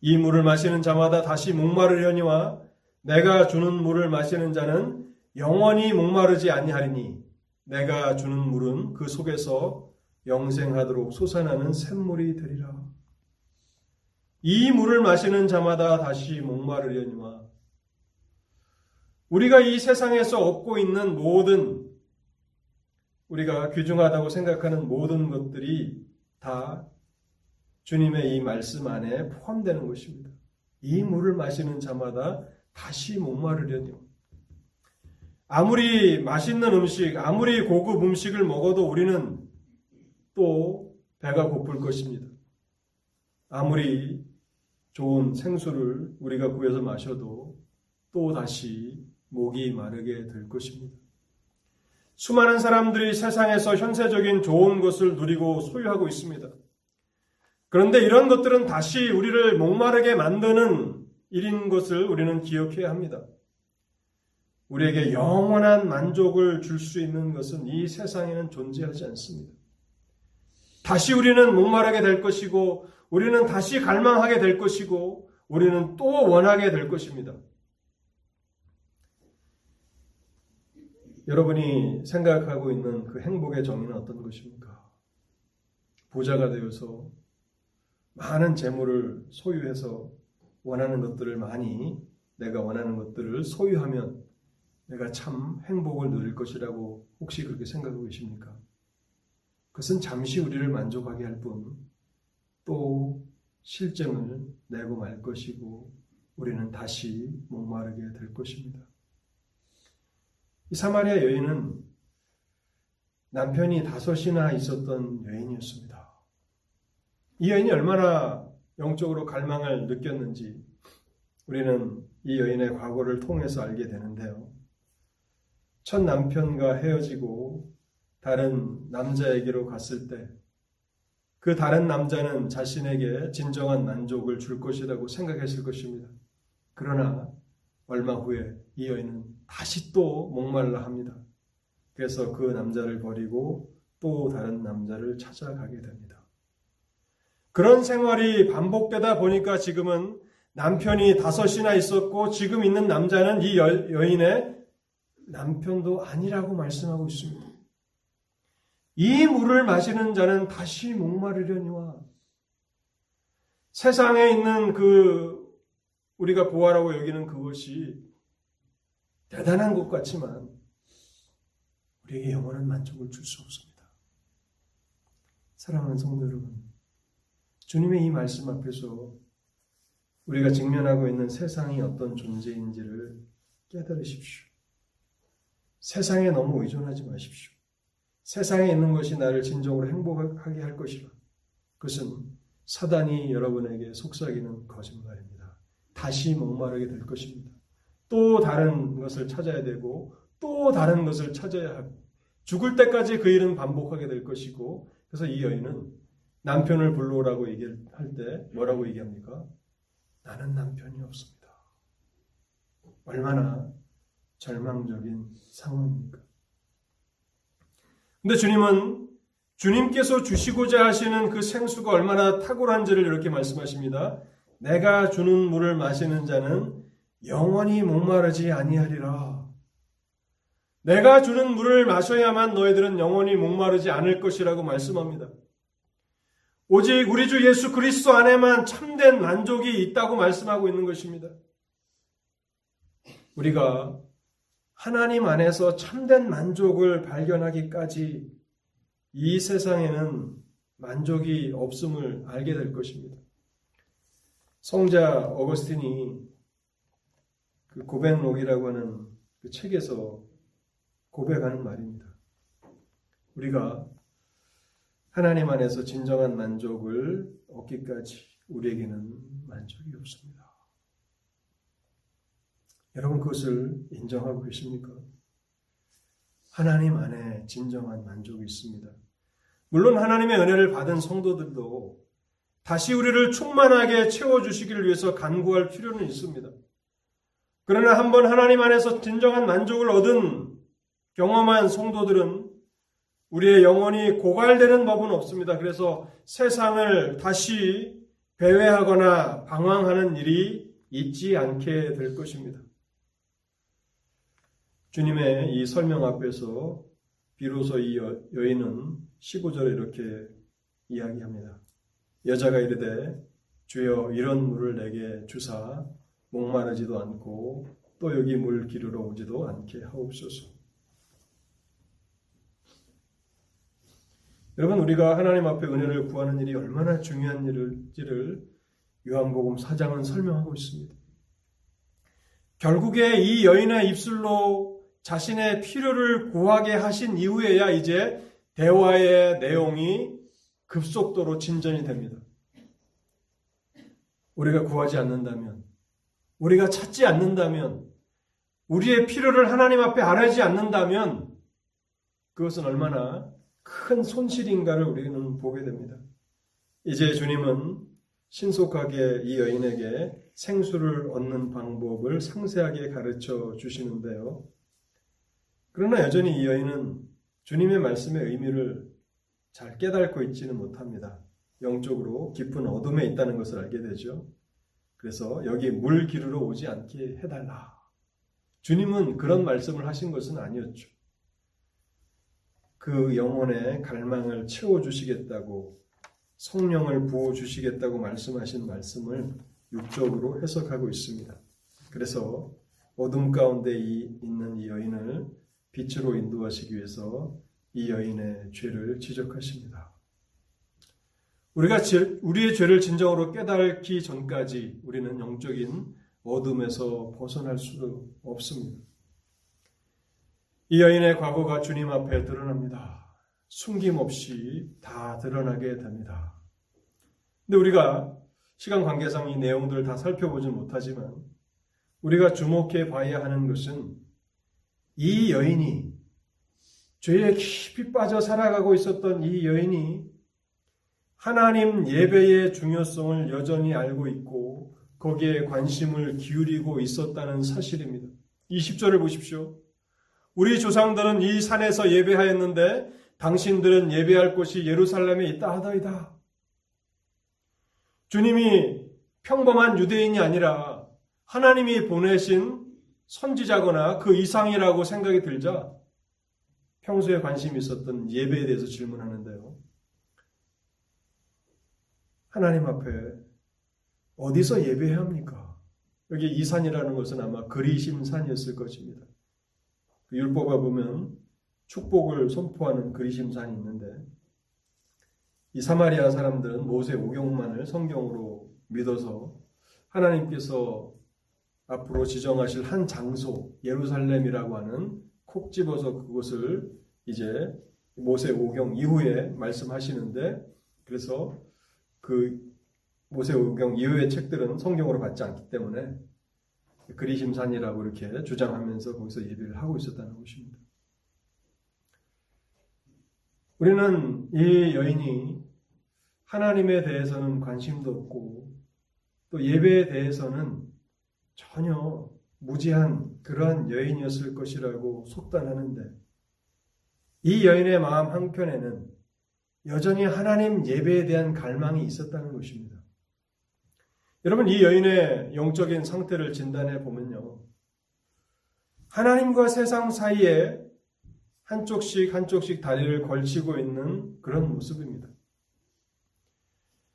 이 물을 마시는 자마다 다시 목마르려니와 내가 주는 물을 마시는 자는 영원히 목마르지 아니하리니 내가 주는 물은 그 속에서 영생하도록 솟아나는 샘물이 되리라. 이 물을 마시는 자마다 다시 목마르려니와 우리가 이 세상에서 얻고 있는 모든 우리가 귀중하다고 생각하는 모든 것들이 다 주님의 이 말씀 안에 포함되는 것입니다. 이 물을 마시는 자마다 다시 목마르려니와 아무리 맛있는 음식, 아무리 고급 음식을 먹어도 우리는 또 배가 고플 것입니다. 아무리 좋은 생수를 우리가 구해서 마셔도 또 다시 목이 마르게 될 것입니다. 수많은 사람들이 세상에서 현세적인 좋은 것을 누리고 소유하고 있습니다. 그런데 이런 것들은 다시 우리를 목마르게 만드는 일인 것을 우리는 기억해야 합니다. 우리에게 영원한 만족을 줄 수 있는 것은 이 세상에는 존재하지 않습니다. 다시 우리는 목마르게 될 것이고 우리는 다시 갈망하게 될 것이고 우리는 또 원하게 될 것입니다. 여러분이 생각하고 있는 그 행복의 정의는 어떤 것입니까? 부자가 되어서 많은 재물을 소유해서 원하는 것들을 많이 내가 원하는 것들을 소유하면 내가 참 행복을 누릴 것이라고 혹시 그렇게 생각하고 계십니까? 그것은 잠시 우리를 만족하게 할 뿐 또 실증을 내고 말 것이고 우리는 다시 목마르게 될 것입니다. 이 사마리아 여인은 남편이 5이나 있었던 여인이었습니다. 이 여인이 얼마나 영적으로 갈망을 느꼈는지 우리는 이 여인의 과거를 통해서 알게 되는데요. 첫 남편과 헤어지고 다른 남자에게로 갔을 때 그 다른 남자는 자신에게 진정한 만족을 줄 것이라고 생각했을 것입니다. 그러나 얼마 후에 이 여인은 다시 또 목말라 합니다. 그래서 그 남자를 버리고 또 다른 남자를 찾아가게 됩니다. 그런 생활이 반복되다 보니까 지금은 남편이 5이나 있었고 지금 있는 남자는 이 여인의 남편도 아니라고 말씀하고 있습니다. 이 물을 마시는 자는 다시 목마르려니와 세상에 있는 그 우리가 보아라고 여기는 그것이 대단한 것 같지만 우리에게 영원한 만족을 줄 수 없습니다. 사랑하는 성도 여러분, 주님의 이 말씀 앞에서 우리가 직면하고 있는 세상이 어떤 존재인지를 깨달으십시오. 세상에 너무 의존하지 마십시오. 세상에 있는 것이 나를 진정으로 행복하게 할 것이라. 그것은 사단이 여러분에게 속삭이는 거짓말입니다. 다시 목마르게 될 것입니다. 또 다른 것을 찾아야 되고 또 다른 것을 찾아야 하고 죽을 때까지 그 일은 반복하게 될 것이고 그래서 이 여인은 남편을 불러오라고 얘기할 때 뭐라고 얘기합니까? 나는 남편이 없습니다. 얼마나 절망적인 상황입니까? 근데 주님은 주님께서 주시고자 하시는 그 생수가 얼마나 탁월한지를 이렇게 말씀하십니다. 내가 주는 물을 마시는 자는 영원히 목마르지 아니하리라. 내가 주는 물을 마셔야만 너희들은 영원히 목마르지 않을 것이라고 말씀합니다. 오직 우리 주 예수 그리스도 안에만 참된 만족이 있다고 말씀하고 있는 것입니다. 우리가 하나님 안에서 참된 만족을 발견하기까지 이 세상에는 만족이 없음을 알게 될 것입니다. 성자 어거스틴이 그 고백록이라고 하는 그 책에서 고백하는 말입니다. 우리가 하나님 안에서 진정한 만족을 얻기까지 우리에게는 만족이 없습니다. 여러분 그것을 인정하고 계십니까? 하나님 안에 진정한 만족이 있습니다. 물론 하나님의 은혜를 받은 성도들도 다시 우리를 충만하게 채워주시기를 위해서 간구할 필요는 있습니다. 그러나 한번 하나님 안에서 진정한 만족을 얻은 경험한 성도들은 우리의 영혼이 고갈되는 법은 없습니다. 그래서 세상을 다시 배회하거나 방황하는 일이 있지 않게 될 것입니다. 주님의 이 설명 앞에서 비로소 이 여인은 15절에 이렇게 이야기합니다. 여자가 이르되 주여 이런 물을 내게 주사 목마르지도 않고 또 여기 물 기르러 오지도 않게 하옵소서. 여러분 우리가 하나님 앞에 은혜를 구하는 일이 얼마나 중요한 일인지를 요한복음 4장은 설명하고 있습니다. 결국에 이 여인의 입술로 자신의 필요를 구하게 하신 이후에야 이제 대화의 내용이 급속도로 진전이 됩니다. 우리가 구하지 않는다면, 우리가 찾지 않는다면, 우리의 필요를 하나님 앞에 알지 않는다면 그것은 얼마나 큰 손실인가를 우리는 보게 됩니다. 이제 주님은 신속하게 이 여인에게 생수를 얻는 방법을 상세하게 가르쳐 주시는데요. 그러나 여전히 이 여인은 주님의 말씀의 의미를 잘 깨닫고 있지는 못합니다. 영적으로 깊은 어둠에 있다는 것을 알게 되죠. 그래서 여기 물 기르러 오지 않게 해달라. 주님은 그런 말씀을 하신 것은 아니었죠. 그 영혼의 갈망을 채워주시겠다고 성령을 부어주시겠다고 말씀하신 말씀을 육적으로 해석하고 있습니다. 그래서 어둠 가운데 있는 이 여인을 빛으로 인도하시기 위해서 이 여인의 죄를 지적하십니다. 우리가 우리의 죄를 진정으로 깨닫기 전까지 우리는 영적인 어둠에서 벗어날 수 없습니다. 이 여인의 과거가 주님 앞에 드러납니다. 숨김없이 다 드러나게 됩니다. 근데 우리가 시간 관계상 이 내용들을 다 살펴보지 못하지만 우리가 주목해 봐야 하는 것은 이 여인이 죄에 깊이 빠져 살아가고 있었던 이 여인이 하나님 예배의 중요성을 여전히 알고 있고 거기에 관심을 기울이고 있었다는 사실입니다. 20절을 보십시오. 우리 조상들은 이 산에서 예배하였는데 당신들은 예배할 곳이 예루살렘에 있다 하더이다. 주님이 평범한 유대인이 아니라 하나님이 보내신 선지자거나 그 이상이라고 생각이 들자 평소에 관심이 있었던 예배에 대해서 질문하는데요. 하나님 앞에 어디서 예배해야 합니까? 여기 이 산이라는 것은 아마 그리심 산이었을 것입니다. 그 율법에 보면 축복을 선포하는 그리심산이 있는데 이 사마리아 사람들은 모세 오경만을 성경으로 믿어서 하나님께서 앞으로 지정하실 한 장소 예루살렘이라고 하는 콕 집어서 그것을 이제 모세 오경 이후에 말씀하시는데 그래서 그 모세 오경 이후의 책들은 성경으로 받지 않기 때문에 그리심산이라고 이렇게 주장하면서 거기서 예배를 하고 있었다는 것입니다. 우리는 이 여인이 하나님에 대해서는 관심도 없고 또 예배에 대해서는 전혀 무지한 그러한 여인이었을 것이라고 속단하는데 이 여인의 마음 한켠에는 여전히 하나님 예배에 대한 갈망이 있었다는 것입니다. 여러분 이 여인의 영적인 상태를 진단해 보면요. 하나님과 세상 사이에 한쪽씩 다리를 걸치고 있는 그런 모습입니다.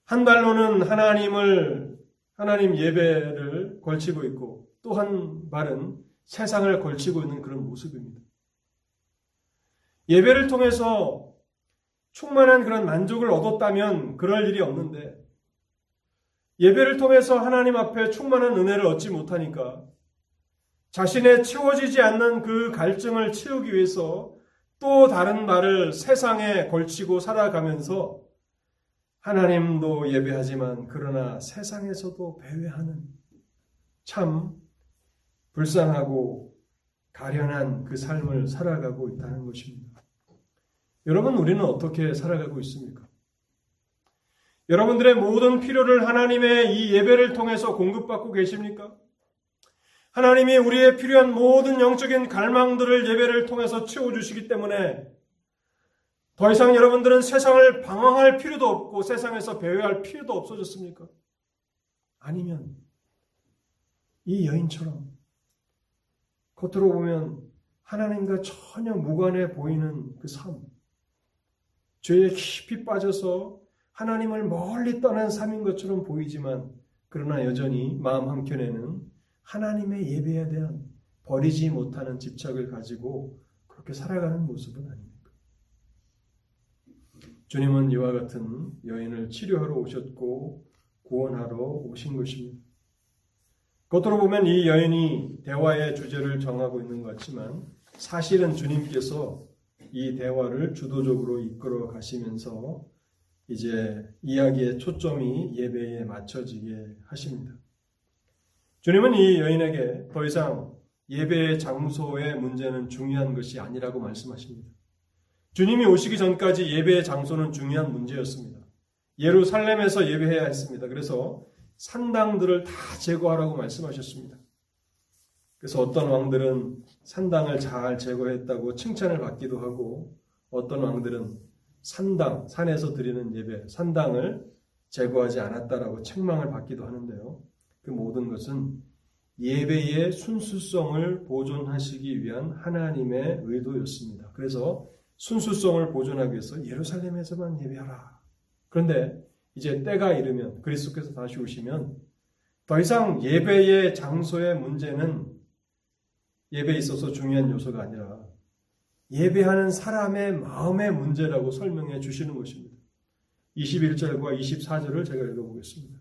한 발로는 하나님 예배를 걸치고 있고 또 한 발은 세상을 걸치고 있는 그런 모습입니다. 예배를 통해서 충만한 그런 만족을 얻었다면 그럴 일이 없는데 예배를 통해서 하나님 앞에 충만한 은혜를 얻지 못하니까 자신의 채워지지 않는 그 갈증을 채우기 위해서 또 다른 발을 세상에 걸치고 살아가면서 하나님도 예배하지만 그러나 세상에서도 배회하는 참 불쌍하고 가련한 그 삶을 살아가고 있다는 것입니다. 여러분, 우리는 어떻게 살아가고 있습니까? 여러분들의 모든 필요를 하나님의 이 예배를 통해서 공급받고 계십니까? 하나님이 우리의 필요한 모든 영적인 갈망들을 예배를 통해서 채워주시기 때문에 더 이상 여러분들은 세상을 방황할 필요도 없고 세상에서 배회할 필요도 없어졌습니까? 아니면 이 여인처럼 겉으로 보면 하나님과 전혀 무관해 보이는 그 삶, 죄에 깊이 빠져서 하나님을 멀리 떠난 삶인 것처럼 보이지만 그러나 여전히 마음 한켠에는 하나님의 예배에 대한 버리지 못하는 집착을 가지고 그렇게 살아가는 모습은 아닙니까? 주님은 이와 같은 여인을 치료하러 오셨고 구원하러 오신 것입니다. 겉으로 보면 이 여인이 대화의 주제를 정하고 있는 것 같지만 사실은 주님께서 이 대화를 주도적으로 이끌어 가시면서 이제 이야기의 초점이 예배에 맞춰지게 하십니다. 주님은 이 여인에게 더 이상 예배의 장소의 문제는 중요한 것이 아니라고 말씀하십니다. 주님이 오시기 전까지 예배의 장소는 중요한 문제였습니다. 예루살렘에서 예배해야 했습니다. 그래서 산당들을 다 제거하라고 말씀하셨습니다. 그래서 어떤 왕들은 산당을 잘 제거했다고 칭찬을 받기도 하고 어떤 왕들은 산에서 드리는 예배, 산당을 제거하지 않았다라고 책망을 받기도 하는데요. 그 모든 것은 예배의 순수성을 보존하시기 위한 하나님의 의도였습니다. 그래서 순수성을 보존하기 위해서 예루살렘에서만 예배하라. 그런데 이제 때가 이르면 그리스도께서 다시 오시면 더 이상 예배의 장소의 문제는 예배에 있어서 중요한 요소가 아니라 예배하는 사람의 마음의 문제라고 설명해 주시는 것입니다. 21절과 24절을 제가 읽어보겠습니다.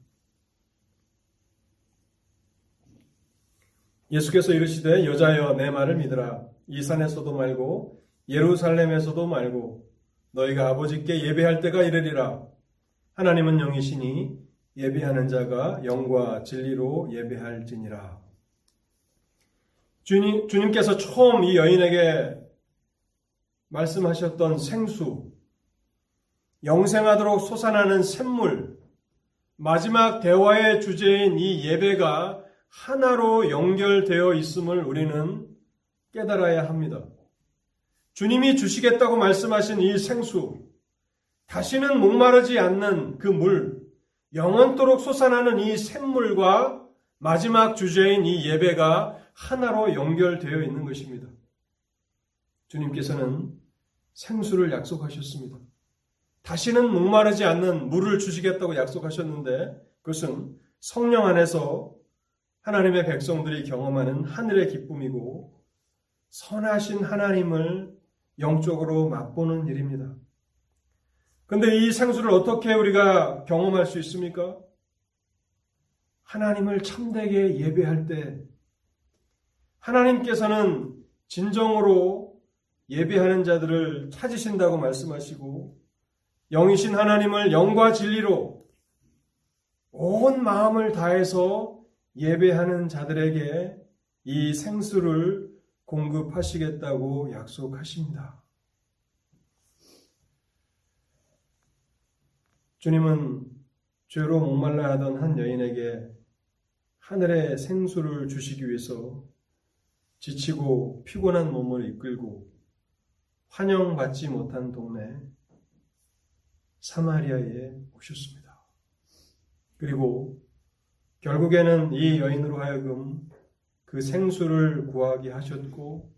예수께서 이르시되 여자여 내 말을 믿으라. 이 산에서도 말고 예루살렘에서도 말고 너희가 아버지께 예배할 때가 이르리라. 하나님은 영이시니 예배하는 자가 영과 진리로 예배할지니라. 주님께서 처음 이 여인에게 말씀하셨던 생수, 영생하도록 솟아나는 샘물, 마지막 대화의 주제인 이 예배가 하나로 연결되어 있음을 우리는 깨달아야 합니다. 주님이 주시겠다고 말씀하신 이 생수, 다시는 목마르지 않는 그 물, 영원토록 솟아나는 이 샘물과 마지막 주제인 이 예배가 하나로 연결되어 있는 것입니다. 주님께서는 생수를 약속하셨습니다. 다시는 목마르지 않는 물을 주시겠다고 약속하셨는데 그것은 성령 안에서 하나님의 백성들이 경험하는 하늘의 기쁨이고 선하신 하나님을 영적으로 맛보는 일입니다. 근데 이 생수를 어떻게 우리가 경험할 수 있습니까? 하나님을 참되게 예배할 때 하나님께서는 진정으로 예배하는 자들을 찾으신다고 말씀하시고 영이신 하나님을 영과 진리로 온 마음을 다해서 예배하는 자들에게 이 생수를 공급하시겠다고 약속하십니다. 주님은 죄로 목말라 하던 한 여인에게 하늘의 생수를 주시기 위해서 지치고 피곤한 몸을 이끌고 환영받지 못한 동네 사마리아에 오셨습니다. 그리고 결국에는 이 여인으로 하여금 그 생수를 구하게 하셨고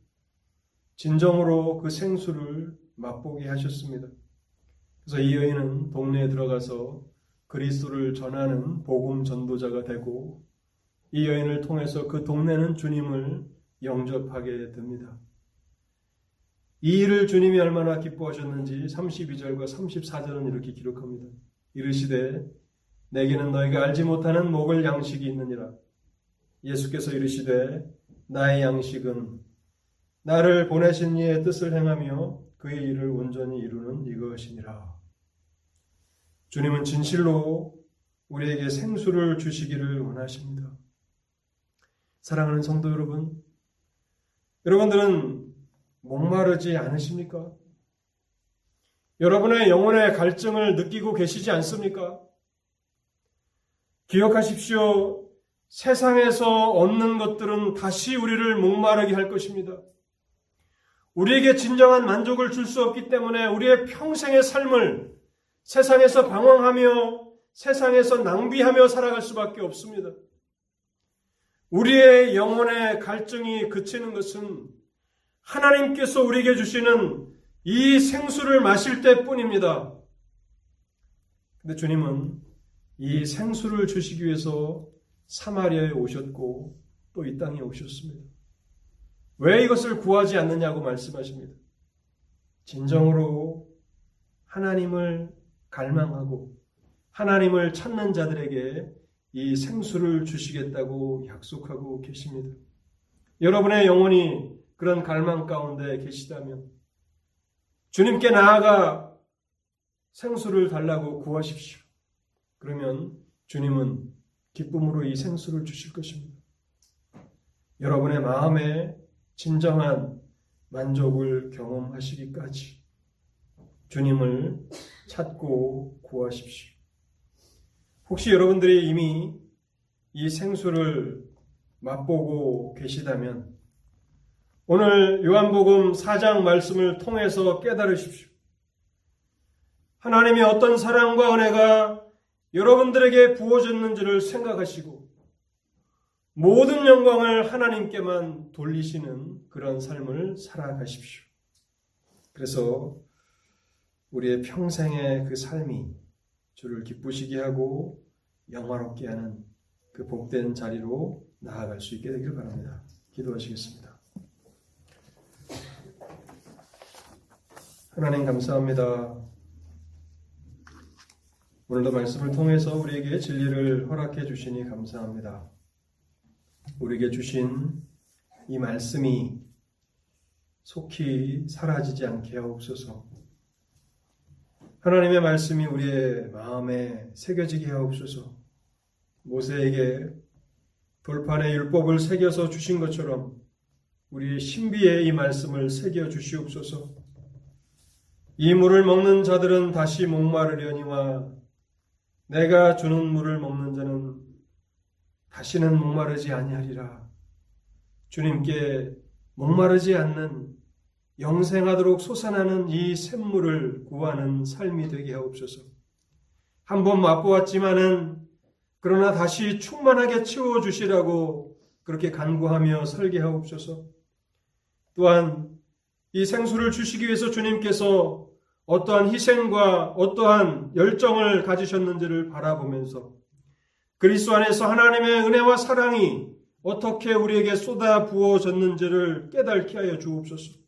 진정으로 그 생수를 맛보게 하셨습니다. 그래서 이 여인은 동네에 들어가서 그리스도를 전하는 복음 전도자가 되고 이 여인을 통해서 그 동네는 주님을 영접하게 됩니다. 이 일을 주님이 얼마나 기뻐하셨는지 32절과 34절은 이렇게 기록합니다. 이르시되 내게는 너희가 알지 못하는 먹을 양식이 있느니라. 예수께서 이르시되 나의 양식은 나를 보내신 이의 뜻을 행하며 그의 일을 온전히 이루는 이것이니라. 주님은 진실로 우리에게 생수를 주시기를 원하십니다. 사랑하는 성도 여러분, 여러분들은 목마르지 않으십니까? 여러분의 영혼의 갈증을 느끼고 계시지 않습니까? 기억하십시오. 세상에서 얻는 것들은 다시 우리를 목마르게 할 것입니다. 우리에게 진정한 만족을 줄 수 없기 때문에 우리의 평생의 삶을 세상에서 방황하며 세상에서 낭비하며 살아갈 수밖에 없습니다. 우리의 영혼의 갈증이 그치는 것은 하나님께서 우리에게 주시는 이 생수를 마실 때뿐입니다. 근데 주님은 이 생수를 주시기 위해서 사마리아에 오셨고 또 이 땅에 오셨습니다. 왜 이것을 구하지 않느냐고 말씀하십니다. 진정으로 하나님을 갈망하고 하나님을 찾는 자들에게 이 생수를 주시겠다고 약속하고 계십니다. 여러분의 영혼이 그런 갈망 가운데 계시다면 주님께 나아가 생수를 달라고 구하십시오. 그러면 주님은 기쁨으로 이 생수를 주실 것입니다. 여러분의 마음에 진정한 만족을 경험하시기까지 주님을 찾고 구하십시오. 혹시 여러분들이 이미 이 생수를 맛보고 계시다면 오늘 요한복음 4장 말씀을 통해서 깨달으십시오. 하나님이 어떤 사랑과 은혜가 여러분들에게 부어졌는지를 생각하시고 모든 영광을 하나님께만 돌리시는 그런 삶을 살아가십시오. 그래서 우리의 평생의 그 삶이 주를 기쁘시게 하고 영화롭게 하는 그 복된 자리로 나아갈 수 있게 되기를 바랍니다. 기도하시겠습니다. 하나님 감사합니다. 오늘도 말씀을 통해서 우리에게 진리를 허락해 주시니 감사합니다. 우리에게 주신 이 말씀이 속히 사라지지 않게 하옵소서. 하나님의 말씀이 우리의 마음에 새겨지게 하옵소서. 모세에게 돌판에 율법을 새겨서 주신 것처럼 우리의 신비에 이 말씀을 새겨 주시옵소서. 이 물을 먹는 자들은 다시 목마르려니와 내가 주는 물을 먹는 자는 다시는 목마르지 아니하리라. 주님께 목마르지 않는 영생하도록 솟아나는 이 샘물을 구하는 삶이 되게 하옵소서. 한번 맛보았지만은 그러나 다시 충만하게 채워주시라고 그렇게 간구하며 설계하옵소서. 또한 이 생수를 주시기 위해서 주님께서 어떠한 희생과 어떠한 열정을 가지셨는지를 바라보면서 그리스도 안에서 하나님의 은혜와 사랑이 어떻게 우리에게 쏟아 부어졌는지를 깨닫게 하여 주옵소서.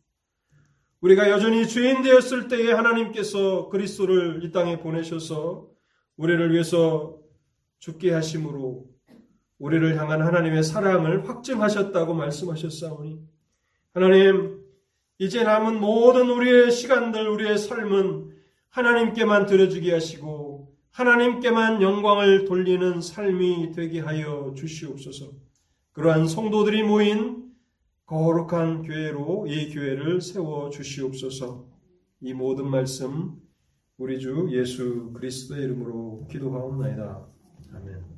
우리가 여전히 죄인 되었을 때에 하나님께서 그리스도를 이 땅에 보내셔서 우리를 위해서 죽게 하심으로 우리를 향한 하나님의 사랑을 확증하셨다고 말씀하셨사오니 하나님, 이제 남은 모든 우리의 시간들, 우리의 삶은 하나님께만 드려지게 하시고 하나님께만 영광을 돌리는 삶이 되게 하여 주시옵소서. 그러한 성도들이 모인 거룩한 교회로 이 교회를 세워 주시옵소서. 이 모든 말씀 우리 주 예수 그리스도의 이름으로 기도하옵나이다. 아멘.